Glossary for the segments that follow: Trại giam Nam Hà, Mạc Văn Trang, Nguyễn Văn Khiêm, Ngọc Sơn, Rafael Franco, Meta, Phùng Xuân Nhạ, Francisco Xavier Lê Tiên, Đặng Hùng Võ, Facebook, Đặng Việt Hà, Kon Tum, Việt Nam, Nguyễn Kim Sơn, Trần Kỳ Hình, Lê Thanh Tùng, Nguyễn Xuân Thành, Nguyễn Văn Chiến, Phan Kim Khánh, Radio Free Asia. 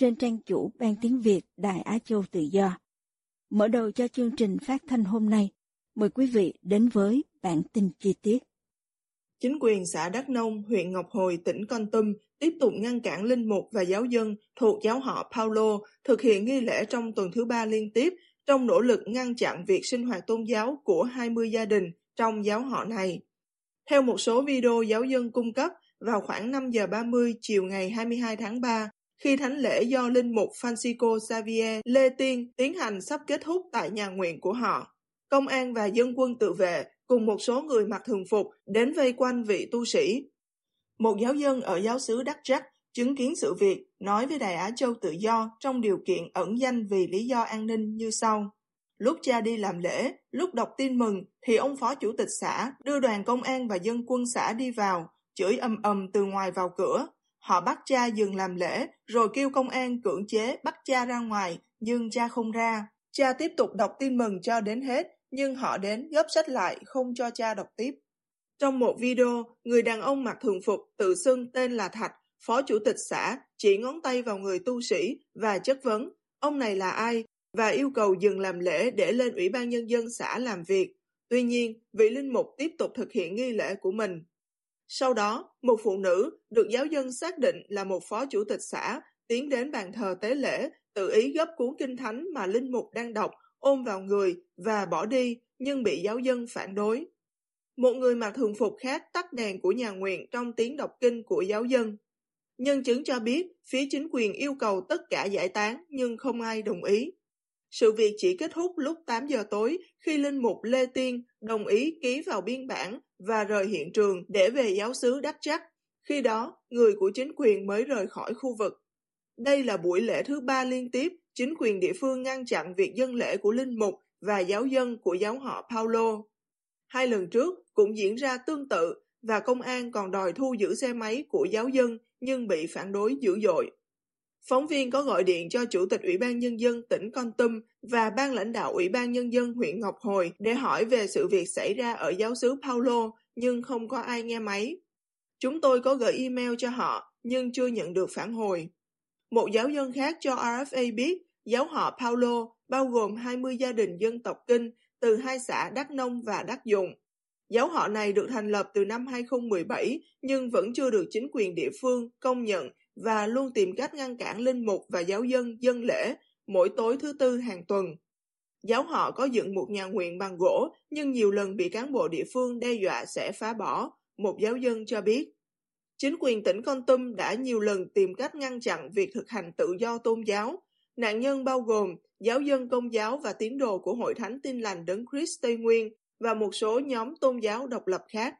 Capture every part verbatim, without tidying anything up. trên trang chủ Ban Tiếng Việt Đài Á Châu Tự Do. Mở đầu cho chương trình phát thanh hôm nay, mời quý vị đến với bản tin chi tiết. Chính quyền xã Đắk Nông, huyện Ngọc Hồi, tỉnh Kon Tum tiếp tục ngăn cản linh mục và giáo dân thuộc giáo họ Paulo thực hiện nghi lễ trong tuần thứ ba liên tiếp trong nỗ lực ngăn chặn việc sinh hoạt tôn giáo của hai mươi gia đình trong giáo họ này. Theo một số video giáo dân cung cấp, vào khoảng năm giờ ba mươi chiều ngày hai mươi hai tháng ba, khi thánh lễ do linh mục Francisco Xavier Lê Tiên tiến hành sắp kết thúc tại nhà nguyện của họ, công an và dân quân tự vệ cùng một số người mặc thường phục đến vây quanh vị tu sĩ. Một giáo dân ở giáo xứ Đắk Lắk chứng kiến sự việc nói với Đài Á Châu Tự Do trong điều kiện ẩn danh vì lý do an ninh như sau. Lúc cha đi làm lễ, lúc đọc tin mừng thì ông phó chủ tịch xã đưa đoàn công an và dân quân xã đi vào, chửi ầm ầm từ ngoài vào cửa. Họ bắt cha dừng làm lễ, rồi kêu công an cưỡng chế bắt cha ra ngoài, nhưng cha không ra. Cha tiếp tục đọc tin mừng cho đến hết, nhưng họ đến góp sách lại, không cho cha đọc tiếp. Trong một video, người đàn ông mặc thường phục tự xưng tên là Thạch, phó chủ tịch xã, chỉ ngón tay vào người tu sĩ và chất vấn, ông này là ai, và yêu cầu dừng làm lễ để lên Ủy ban Nhân dân xã làm việc. Tuy nhiên, vị linh mục tiếp tục thực hiện nghi lễ của mình. Sau đó, một phụ nữ được giáo dân xác định là một phó chủ tịch xã tiến đến bàn thờ tế lễ, tự ý gấp cuốn kinh thánh mà linh mục đang đọc, ôm vào người và bỏ đi, nhưng bị giáo dân phản đối. Một người mặc thường phục khác tắt đèn của nhà nguyện trong tiếng đọc kinh của giáo dân. Nhân chứng cho biết, phía chính quyền yêu cầu tất cả giải tán nhưng không ai đồng ý. Sự việc chỉ kết thúc lúc tám giờ tối khi linh mục Lê Tiên đồng ý ký vào biên bản và rời hiện trường để về giáo xứ Đắk Lắk. Khi đó, người của chính quyền mới rời khỏi khu vực. Đây là buổi lễ thứ ba liên tiếp, chính quyền địa phương ngăn chặn việc dân lễ của linh mục và giáo dân của giáo họ Paulo. Hai lần trước cũng diễn ra tương tự và công an còn đòi thu giữ xe máy của giáo dân nhưng bị phản đối dữ dội. Phóng viên có gọi điện cho Chủ tịch Ủy ban Nhân dân tỉnh Kon Tum và Ban lãnh đạo Ủy ban Nhân dân huyện Ngọc Hồi để hỏi về sự việc xảy ra ở giáo xứ Paulo, nhưng không có ai nghe máy. Chúng tôi có gửi email cho họ, nhưng chưa nhận được phản hồi. Một giáo dân khác cho R F A biết, giáo họ Paulo bao gồm hai mươi gia đình dân tộc Kinh từ hai xã Đắk Nông và Đắk Dụng. Giáo họ này được thành lập từ năm hai nghìn không trăm mười bảy, nhưng vẫn chưa được chính quyền địa phương công nhận và luôn tìm cách ngăn cản linh mục và giáo dân dân lễ mỗi tối thứ tư hàng tuần. Giáo họ có dựng một nhà nguyện bằng gỗ, nhưng nhiều lần bị cán bộ địa phương đe dọa sẽ phá bỏ, một giáo dân cho biết. Chính quyền tỉnh Kon Tum đã nhiều lần tìm cách ngăn chặn việc thực hành tự do tôn giáo. Nạn nhân bao gồm giáo dân Công giáo và tín đồ của Hội Thánh Tin Lành Đấng Christ Tây Nguyên và một số nhóm tôn giáo độc lập khác.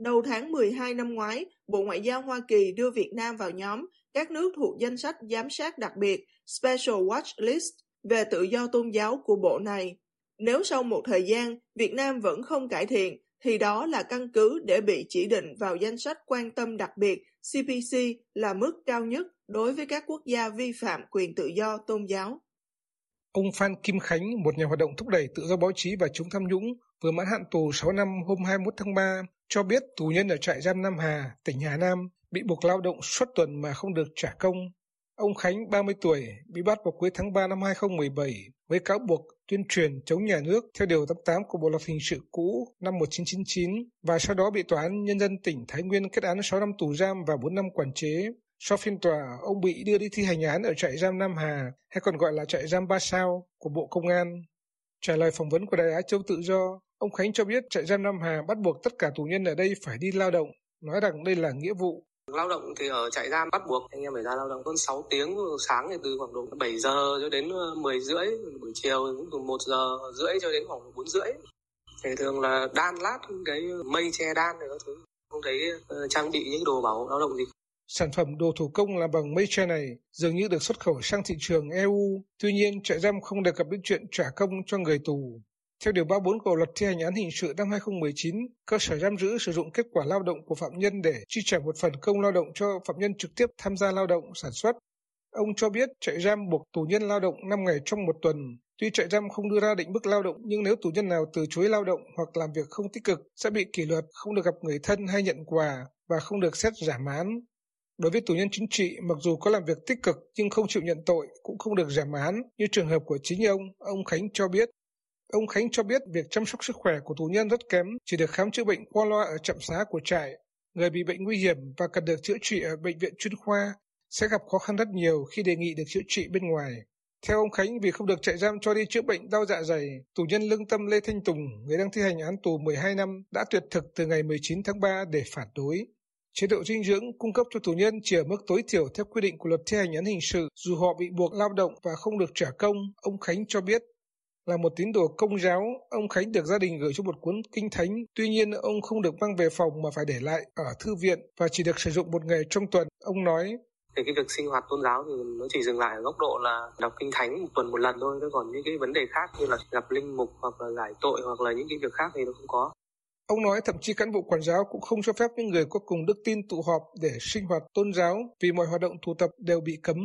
Đầu tháng mười hai năm ngoái, Bộ Ngoại giao Hoa Kỳ đưa Việt Nam vào nhóm các nước thuộc danh sách giám sát đặc biệt Special Watch List về tự do tôn giáo của bộ này. Nếu sau một thời gian, Việt Nam vẫn không cải thiện, thì đó là căn cứ để bị chỉ định vào danh sách quan tâm đặc biệt C P C là mức cao nhất đối với các quốc gia vi phạm quyền tự do tôn giáo. Ông Phan Kim Khánh, một nhà hoạt động thúc đẩy tự do báo chí và chống tham nhũng, vừa mãn hạn tù sáu năm hôm hai mươi mốt tháng ba, cho biết tù nhân ở trại giam Nam Hà, tỉnh Hà Nam, bị buộc lao động suốt tuần mà không được trả công. Ông Khánh, ba mươi tuổi, bị bắt vào cuối tháng ba năm hai nghìn không trăm mười bảy với cáo buộc tuyên truyền chống nhà nước theo điều tám mươi tám của Bộ luật hình sự cũ năm một nghìn chín trăm chín mươi chín và sau đó bị Tòa án Nhân dân tỉnh Thái Nguyên kết án sáu năm tù giam và bốn năm quản chế. Sau phiên tòa, ông bị đưa đi thi hành án ở trại giam Nam Hà, hay còn gọi là trại giam ba sao của Bộ Công an. Trả lời phỏng vấn của Đài Á Châu Tự Do, ông Khánh cho biết trại giam Nam Hà bắt buộc tất cả tù nhân ở đây phải đi lao động, nói rằng đây là nghĩa vụ. Lao động thì ở trại giam bắt buộc anh em phải ra lao động hơn sáu tiếng, sáng thì từ khoảng độ bảy giờ cho đến mười rưỡi, buổi chiều cũng từ một giờ rưỡi cho đến khoảng bốn rưỡi. Thì thường là đan lát cái mây che đan này các thứ, không thấy trang bị những đồ bảo lao động gì. Sản phẩm đồ thủ công làm bằng mây tre này dường như được xuất khẩu sang thị trường e u, tuy nhiên trại giam không đề cập đến chuyện trả công cho người tù. Theo điều ba mươi bốn của luật thi hành án hình sự năm hai nghìn không trăm mười chín, cơ sở giam giữ sử dụng kết quả lao động của phạm nhân để chi trả một phần công lao động cho phạm nhân trực tiếp tham gia lao động sản xuất. Ông cho biết trại giam buộc tù nhân lao động năm ngày trong một tuần. Tuy trại giam không đưa ra định mức lao động nhưng nếu tù nhân nào từ chối lao động hoặc làm việc không tích cực sẽ bị kỷ luật, không được gặp người thân hay nhận quà và không được xét giảm án. Đối với tù nhân chính trị, mặc dù có làm việc tích cực nhưng không chịu nhận tội cũng không được giảm án như trường hợp của chính ông, ông Khánh cho biết. Ông Khánh cho biết việc chăm sóc sức khỏe của tù nhân rất kém, chỉ được khám chữa bệnh qua loa ở trạm xá của trại. Người bị bệnh nguy hiểm và cần được chữa trị ở bệnh viện chuyên khoa sẽ gặp khó khăn rất nhiều khi đề nghị được chữa trị bên ngoài. Theo ông Khánh, vì không được trại giam cho đi chữa bệnh đau dạ dày, tù nhân lương tâm Lê Thanh Tùng, người đang thi hành án tù mười hai năm, đã tuyệt thực từ ngày mười chín tháng ba để phản đối. Chế độ dinh dưỡng cung cấp cho tù nhân chỉ ở mức tối thiểu theo quy định của luật thi hành án hình sự dù họ bị buộc lao động và không được trả công, ông Khánh cho biết. Là một tín đồ Công giáo, ông Khánh được gia đình gửi cho một cuốn kinh thánh, tuy nhiên ông không được mang về phòng mà phải để lại ở thư viện và chỉ được sử dụng một ngày trong tuần, ông nói. Thì cái việc sinh hoạt tôn giáo thì nó chỉ dừng lại ở góc độ là đọc kinh thánh một tuần một lần thôi, còn những cái vấn đề khác như là gặp linh mục hoặc là giải tội hoặc là những cái việc khác thì nó không có. Ông nói thậm chí cán bộ quản giáo cũng không cho phép những người có cùng đức tin tụ họp để sinh hoạt tôn giáo vì mọi hoạt động tụ tập đều bị cấm.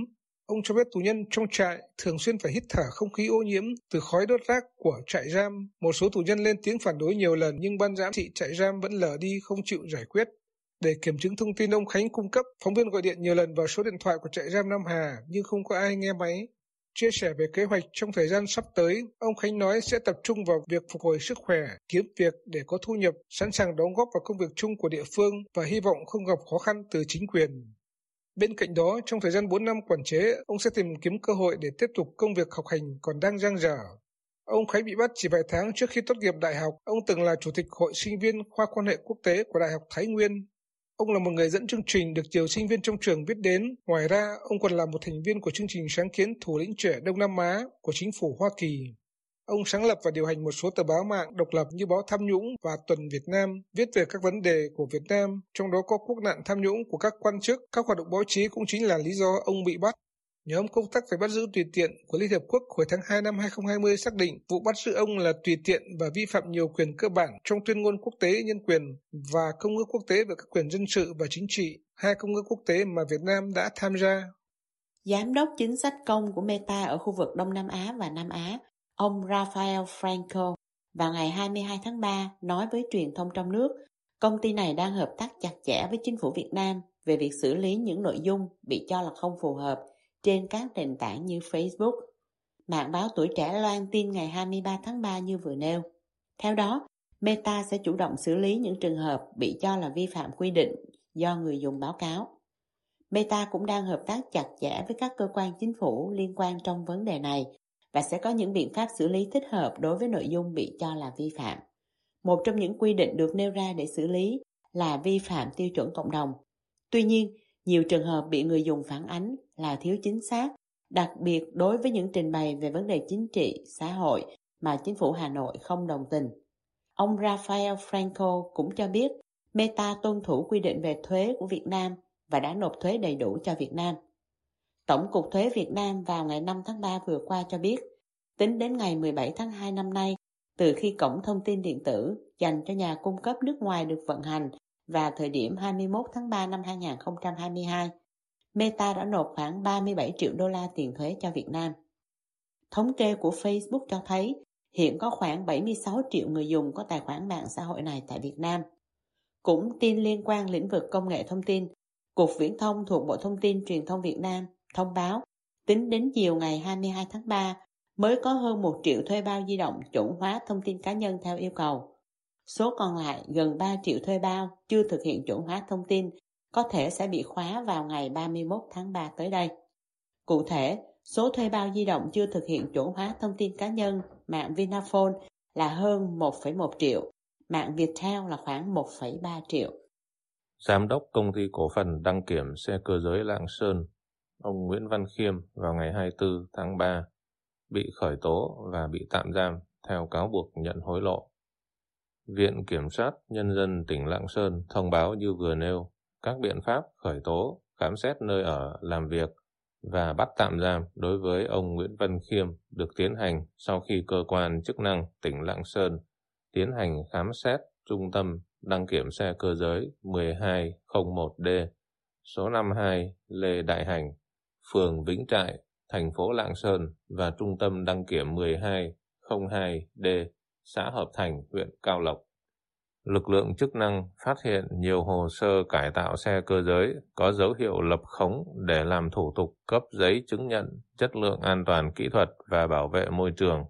Ông cho biết tù nhân trong trại thường xuyên phải hít thở không khí ô nhiễm từ khói đốt rác của trại giam. Một số tù nhân lên tiếng phản đối nhiều lần nhưng ban giám thị trại giam vẫn lờ đi không chịu giải quyết. Để kiểm chứng thông tin ông Khánh cung cấp, phóng viên gọi điện nhiều lần vào số điện thoại của trại giam Nam Hà nhưng không có ai nghe máy. Chia sẻ về kế hoạch trong thời gian sắp tới, ông Khánh nói sẽ tập trung vào việc phục hồi sức khỏe, kiếm việc để có thu nhập, sẵn sàng đóng góp vào công việc chung của địa phương và hy vọng không gặp khó khăn từ chính quyền. Bên cạnh đó, trong thời gian bốn năm quản chế, ông sẽ tìm kiếm cơ hội để tiếp tục công việc học hành còn đang dang dở. Ông Khánh bị bắt chỉ vài tháng trước khi tốt nghiệp đại học, ông từng là chủ tịch hội sinh viên khoa quan hệ quốc tế của Đại học Thái Nguyên. Ông là một người dẫn chương trình được nhiều sinh viên trong trường biết đến. Ngoài ra, ông còn là một thành viên của chương trình sáng kiến thủ lĩnh trẻ Đông Nam Á của chính phủ Hoa Kỳ. Ông sáng lập và điều hành một số tờ báo mạng độc lập như báo Tham Nhũng và Tuần Việt Nam, viết về các vấn đề của Việt Nam, trong đó có quốc nạn tham nhũng của các quan chức. Các hoạt động báo chí cũng chính là lý do ông bị bắt. Nhóm công tác về bắt giữ tùy tiện của Liên Hiệp Quốc hồi tháng hai năm hai nghìn không trăm hai mươi xác định vụ bắt giữ ông là tùy tiện và vi phạm nhiều quyền cơ bản trong tuyên ngôn quốc tế nhân quyền và công ước quốc tế về các quyền dân sự và chính trị, hai công ước quốc tế mà Việt Nam đã tham gia. Giám đốc chính sách công của Meta ở khu vực Đông Nam Á và Nam Á, ông Rafael Franco, vào ngày hai mươi hai tháng ba nói với truyền thông trong nước, công ty này đang hợp tác chặt chẽ với chính phủ Việt Nam về việc xử lý những nội dung bị cho là không phù hợp trên các nền tảng như Facebook. Mạng báo Tuổi Trẻ loan tin ngày hai mươi ba tháng ba như vừa nêu. Theo đó, Meta sẽ chủ động xử lý những trường hợp bị cho là vi phạm quy định do người dùng báo cáo. Meta cũng đang hợp tác chặt chẽ với các cơ quan chính phủ liên quan trong vấn đề này và sẽ có những biện pháp xử lý thích hợp đối với nội dung bị cho là vi phạm. Một trong những quy định được nêu ra để xử lý là vi phạm tiêu chuẩn cộng đồng. Tuy nhiên, nhiều trường hợp bị người dùng phản ánh là thiếu chính xác, đặc biệt đối với những trình bày về vấn đề chính trị, xã hội mà chính phủ Hà Nội không đồng tình. Ông Rafael Franco cũng cho biết Meta tuân thủ quy định về thuế của Việt Nam và đã nộp thuế đầy đủ cho Việt Nam. Tổng cục thuế Việt Nam vào ngày năm tháng ba vừa qua cho biết, tính đến ngày mười bảy tháng hai năm nay, từ khi cổng thông tin điện tử dành cho nhà cung cấp nước ngoài được vận hành và thời điểm hai mươi mốt tháng ba năm hai nghìn không trăm hai mươi hai, Meta đã nộp khoảng ba mươi bảy triệu đô la tiền thuế cho Việt Nam. Thống kê của Facebook cho thấy hiện có khoảng bảy mươi sáu triệu người dùng có tài khoản mạng xã hội này tại Việt Nam. Cũng tin liên quan lĩnh vực công nghệ thông tin, Cục Viễn thông thuộc Bộ Thông tin Truyền thông Việt Nam thông báo tính đến chiều ngày hai mươi hai tháng ba mới có hơn một triệu thuê bao di động chuẩn hóa thông tin cá nhân theo yêu cầu. Số còn lại gần ba triệu thuê bao chưa thực hiện chuẩn hóa thông tin có thể sẽ bị khóa vào ngày ba mươi mốt tháng ba tới đây. Cụ thể, số thuê bao di động chưa thực hiện chuẩn hóa thông tin cá nhân mạng Vinaphone là hơn một phẩy một triệu, mạng Viettel là khoảng một phẩy ba triệu. Giám đốc công ty cổ phần đăng kiểm xe cơ giới Lạng Sơn, ông Nguyễn Văn Khiêm vào ngày hai mươi tư tháng ba bị khởi tố và bị tạm giam theo cáo buộc nhận hối lộ. Viện Kiểm sát Nhân dân tỉnh Lạng Sơn thông báo như vừa nêu các biện pháp khởi tố, khám xét nơi ở, làm việc và bắt tạm giam đối với ông Nguyễn Văn Khiêm được tiến hành sau khi cơ quan chức năng tỉnh Lạng Sơn tiến hành khám xét trung tâm đăng kiểm xe cơ giới một hai không một D số năm mươi hai Lê Đại Hành, phường Vĩnh Trại, thành phố Lạng Sơn và trung tâm đăng kiểm một hai không hai D xã Hợp Thành, huyện Cao Lộc. Lực lượng chức năng phát hiện nhiều hồ sơ cải tạo xe cơ giới có dấu hiệu lập khống để làm thủ tục cấp giấy chứng nhận chất lượng an toàn kỹ thuật và bảo vệ môi trường.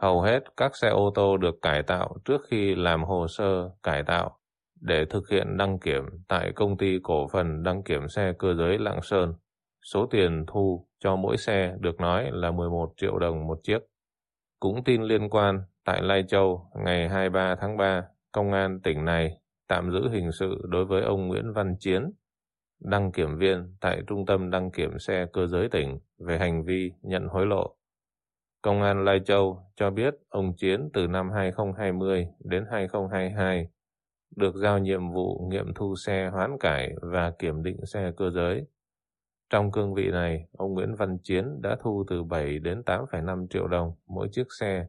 Hầu hết các xe ô tô được cải tạo trước khi làm hồ sơ cải tạo để thực hiện đăng kiểm tại công ty cổ phần đăng kiểm xe cơ giới Lạng Sơn. Số tiền thu cho mỗi xe được nói là mười một triệu đồng một chiếc. Cũng tin liên quan, tại Lai Châu, ngày hai mươi ba tháng ba, Công an tỉnh này tạm giữ hình sự đối với ông Nguyễn Văn Chiến, đăng kiểm viên tại Trung tâm đăng kiểm xe cơ giới tỉnh về hành vi nhận hối lộ. Công an Lai Châu cho biết ông Chiến từ năm hai nghìn không trăm hai mươi đến hai nghìn không trăm hai mươi hai được giao nhiệm vụ nghiệm thu xe hoán cải và kiểm định xe cơ giới. Trong cương vị này, ông Nguyễn Văn Chiến đã thu từ bảy đến tám phẩy năm triệu đồng mỗi chiếc xe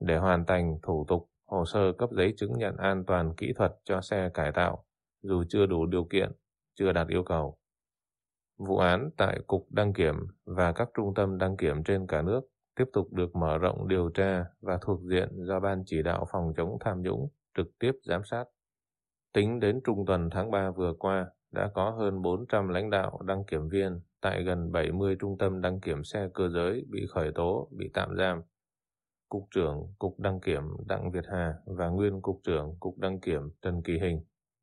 để hoàn thành thủ tục hồ sơ cấp giấy chứng nhận an toàn kỹ thuật cho xe cải tạo, dù chưa đủ điều kiện, chưa đạt yêu cầu. Vụ án tại Cục Đăng Kiểm và các trung tâm đăng kiểm trên cả nước tiếp tục được mở rộng điều tra và thuộc diện do Ban Chỉ đạo Phòng chống tham nhũng trực tiếp giám sát. Tính đến trung tuần tháng ba vừa qua, đã có hơn bốn trăm lãnh đạo đăng kiểm viên tại gần bảy mươi trung tâm đăng kiểm xe cơ giới bị khởi tố, bị tạm giam. Cục trưởng Cục Đăng Kiểm Đặng Việt Hà và nguyên Cục trưởng Cục Đăng Kiểm Trần Kỳ Hình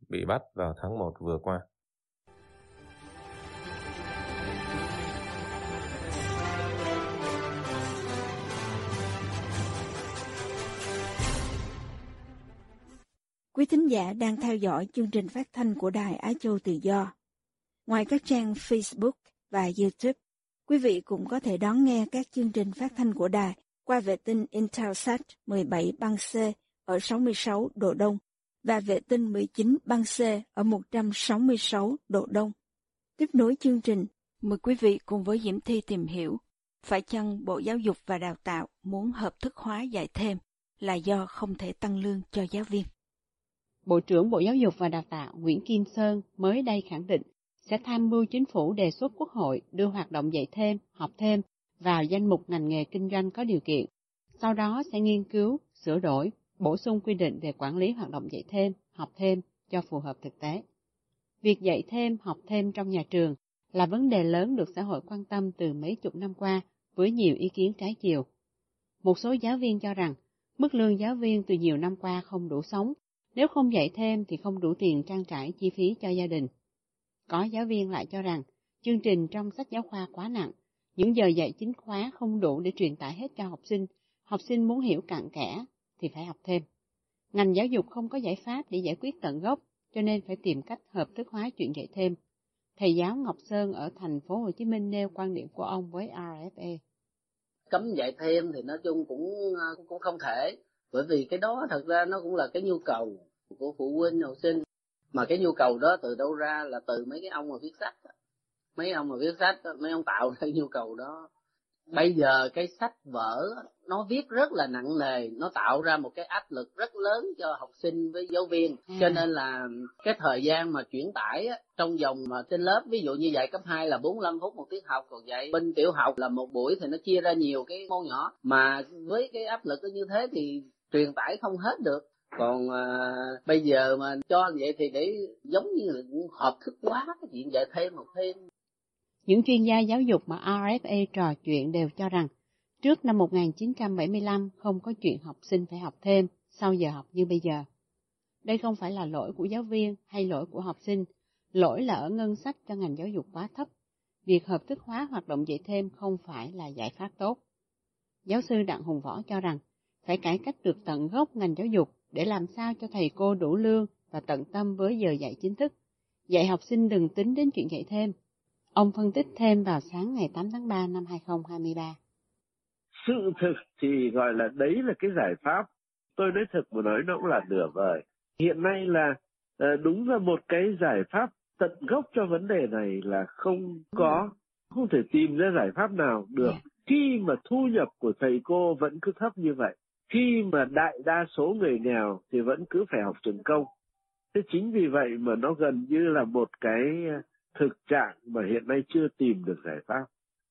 bị bắt vào tháng một vừa qua. Quý thính giả đang theo dõi chương trình phát thanh của Đài Á Châu Tự Do. Ngoài các trang Facebook và YouTube, quý vị cũng có thể đón nghe các chương trình phát thanh của Đài qua vệ tinh Intelsat mười bảy băng C ở sáu mươi sáu độ Đông và vệ tinh mười chín băng C ở một trăm sáu mươi sáu độ Đông. Tiếp nối chương trình, mời quý vị cùng với Diễm Thi tìm hiểu, phải chăng Bộ Giáo dục và Đào tạo muốn hợp thức hóa dạy thêm là do không thể tăng lương cho giáo viên? Bộ trưởng Bộ Giáo dục và Đào tạo Nguyễn Kim Sơn mới đây khẳng định sẽ tham mưu chính phủ đề xuất Quốc hội đưa hoạt động dạy thêm, học thêm vào danh mục ngành nghề kinh doanh có điều kiện, sau đó sẽ nghiên cứu, sửa đổi, bổ sung quy định về quản lý hoạt động dạy thêm, học thêm cho phù hợp thực tế. Việc dạy thêm, học thêm trong nhà trường là vấn đề lớn được xã hội quan tâm từ mấy chục năm qua với nhiều ý kiến trái chiều. Một số giáo viên cho rằng mức lương giáo viên từ nhiều năm qua không đủ sống, nếu không dạy thêm thì không đủ tiền trang trải chi phí cho gia đình. Có giáo viên lại cho rằng chương trình trong sách giáo khoa quá nặng, những giờ dạy chính khóa không đủ để truyền tải hết cho học sinh, học sinh muốn hiểu cặn kẽ thì phải học thêm. Ngành giáo dục không có giải pháp để giải quyết tận gốc, cho nên phải tìm cách hợp thức hóa chuyện dạy thêm. Thầy giáo Ngọc Sơn ở thành phố Hồ Chí Minh nêu quan điểm của ông với rờ ép a. Cấm dạy thêm thì nói chung cũng cũng không thể, bởi vì cái đó thật ra nó cũng là cái nhu cầu của phụ huynh học sinh, mà cái nhu cầu đó từ đâu ra là từ mấy cái ông mà viết sách. Mấy ông mà viết sách, mấy ông tạo ra nhu cầu đó. Bây giờ cái sách vở nó viết rất là nặng nề, nó tạo ra một cái áp lực rất lớn cho học sinh với giáo viên. Cho nên là cái thời gian mà chuyển tải trong vòng mà trên lớp, ví dụ như dạy cấp hai là bốn mươi lăm phút một tiết học, còn dạy bên tiểu học là một buổi thì nó chia ra nhiều cái môn nhỏ. Mà với cái áp lực như thế thì truyền tải không hết được. Còn à, bây giờ mà cho vậy thì để giống như là hợp thức quá cái chuyện dạy thêm một thêm. Những chuyên gia giáo dục mà rờ ép a trò chuyện đều cho rằng Trước năm một nghìn chín trăm bảy mươi lăm không có chuyện học sinh phải học thêm sau giờ học như bây giờ. Đây không phải là lỗi của giáo viên hay lỗi của học sinh, lỗi là ở ngân sách cho ngành giáo dục quá thấp. Việc hợp thức hóa hoạt động dạy thêm không phải là giải pháp tốt. Giáo sư Đặng Hùng Võ cho rằng phải cải cách được tận gốc ngành giáo dục để làm sao cho thầy cô đủ lương và tận tâm với giờ dạy chính thức. Dạy học sinh đừng tính đến chuyện dạy thêm. Ông phân tích thêm vào sáng ngày tám tháng ba năm hai nghìn không trăm hai mươi ba. Sự thực thì gọi là đấy là cái giải pháp. Tôi nói thực mà nói nó cũng là nửa vời. Hiện nay là đúng là một cái giải pháp tận gốc cho vấn đề này là không có, không thể tìm ra giải pháp nào được. Khi mà thu nhập của thầy cô vẫn cứ thấp như vậy, khi mà đại đa số người nghèo thì vẫn cứ phải học trường công. Thế chính vì vậy mà nó gần như là một cái thực trạng mà hiện nay chưa tìm được giải pháp.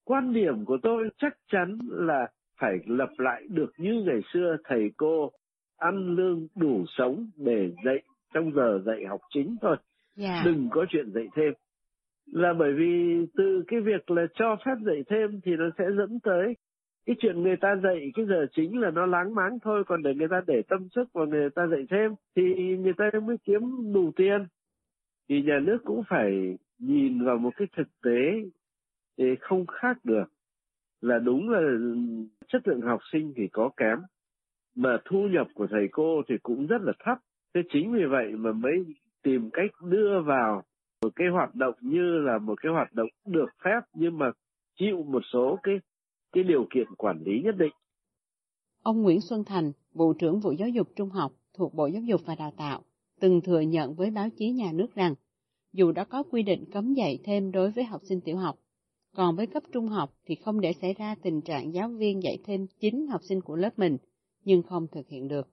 Quan điểm của tôi chắc chắn là phải lập lại được như ngày xưa, thầy cô ăn lương đủ sống để dạy trong giờ dạy học chính thôi. Yeah. Đừng có chuyện dạy thêm. Là bởi vì từ cái việc là cho phép dạy thêm thì nó sẽ dẫn tới cái chuyện người ta dạy cái giờ chính là nó láng máng thôi, còn để người ta để tâm sức vào người ta dạy thêm thì người ta mới kiếm đủ tiền. Thì nhà nước cũng phải nhìn vào một cái thực tế thì không khác được, là đúng là chất lượng học sinh thì có kém, mà thu nhập của thầy cô thì cũng rất là thấp. Thế chính vì vậy mà mới tìm cách đưa vào một cái hoạt động như là một cái hoạt động được phép nhưng mà chịu một số cái cái điều kiện quản lý nhất định. Ông Nguyễn Xuân Thành, Bộ trưởng Vụ Giáo dục Trung học thuộc Bộ Giáo dục và Đào tạo, từng thừa nhận với báo chí nhà nước rằng dù đã có quy định cấm dạy thêm đối với học sinh tiểu học, còn với cấp trung học thì không để xảy ra tình trạng giáo viên dạy thêm chính học sinh của lớp mình, nhưng không thực hiện được.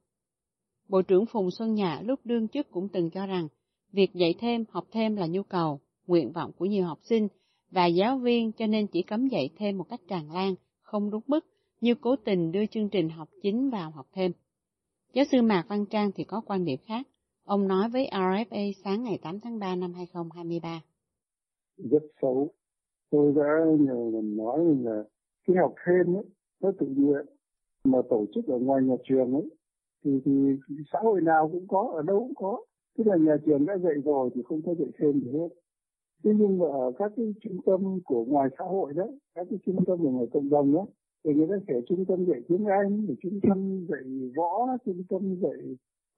Bộ trưởng Phùng Xuân Nhạ lúc đương chức cũng từng cho rằng việc dạy thêm, học thêm là nhu cầu, nguyện vọng của nhiều học sinh và giáo viên, cho nên chỉ cấm dạy thêm một cách tràn lan, không đúng mức, như cố tình đưa chương trình học chính vào học thêm. Giáo sư Mạc Văn Trang thì có quan điểm khác. Ông nói với rờ ép a sáng ngày tám tháng ba năm hai nghìn không trăm hai mươi ba. Rất xấu. Tôi đã nhiều lần nói là cái học thêm ấy, nó tự nguyện mà tổ chức ở ngoài nhà trường ấy, thì, thì xã hội nào cũng có, ở đâu cũng có. Tức là nhà trường đã dạy rồi thì không có dạy thêm gì hết. Thế nhưng mà ở các cái trung tâm của ngoài xã hội đó, các cái trung tâm của ngoài cộng đồng đó, thì người ta sẽ trung tâm dạy tiếng Anh, trung tâm dạy võ, trung tâm dạy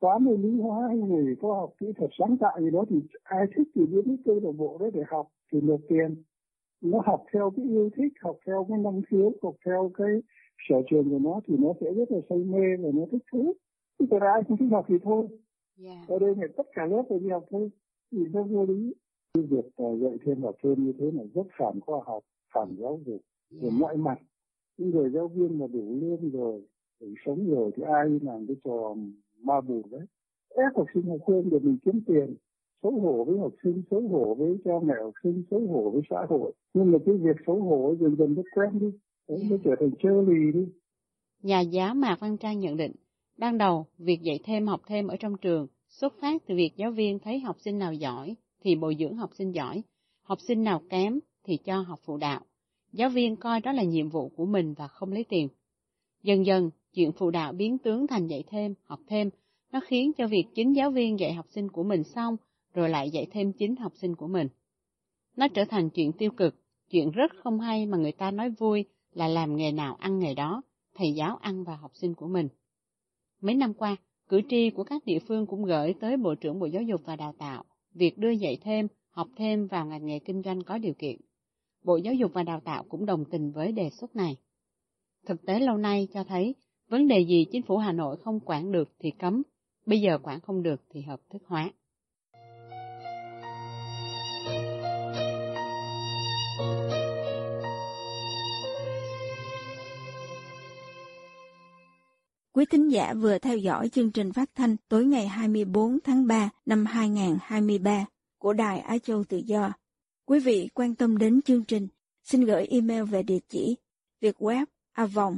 toán hay lý hóa hay người khoa học kỹ thuật sáng tạo gì đó, thì ai thích thì đến cái câu lạc bộ đó để học thì nộp tiền. Nó học theo cái yêu thích, học theo cái năng khiếu, học theo cái sở trường của nó thì nó sẽ rất là say mê và nó thích thú. Chứ còn ai không thích học thì thôi. Yeah. Ở đây này tất cả lớp phải đi học thôi, thì nó vô lý. Cái việc dạy thêm học thêm như thế là rất phản khoa học, phản giáo dục về mọi mặt. Những người giáo viên mà đủ lương rồi, đủ sống rồi thì ai làm cái trò ma bù đấy, ép học sinh học thêm để mình kiếm tiền, xấu hổ với học sinh, xấu hổ với cha mẹ học sinh, xấu hổ với xã hội. Nhưng mà cái việc xấu hổ dần dần nó quen đi, nó trở thành chơi lì đi. Nhà giáo Mạc Văn Trang nhận định, ban đầu việc dạy thêm học thêm ở trong trường xuất phát từ việc giáo viên thấy học sinh nào giỏi thì bồi dưỡng học sinh giỏi, học sinh nào kém thì cho học phụ đạo. Giáo viên coi đó là nhiệm vụ của mình và không lấy tiền. Dần dần, chuyện phụ đạo biến tướng thành dạy thêm, học thêm, nó khiến cho việc chính giáo viên dạy học sinh của mình xong, rồi lại dạy thêm chính học sinh của mình. Nó trở thành chuyện tiêu cực, chuyện rất không hay mà người ta nói vui là làm nghề nào ăn nghề đó, thầy giáo ăn và học sinh của mình. Mấy năm qua, cử tri của các địa phương cũng gửi tới Bộ trưởng Bộ Giáo dục và Đào tạo việc đưa dạy thêm, học thêm vào ngành nghề kinh doanh có điều kiện. Bộ Giáo dục và Đào tạo cũng đồng tình với đề xuất này. Thực tế lâu nay cho thấy, vấn đề gì chính phủ Hà Nội không quản được thì cấm, bây giờ quản không được thì hợp thức hóa. Quý thính giả vừa theo dõi chương trình phát thanh tối ngày hai mươi bốn tháng ba năm hai nghìn không trăm hai mươi ba của Đài Á Châu Tự Do. Quý vị quan tâm đến chương trình, xin gửi email về địa chỉ vietweb a vòng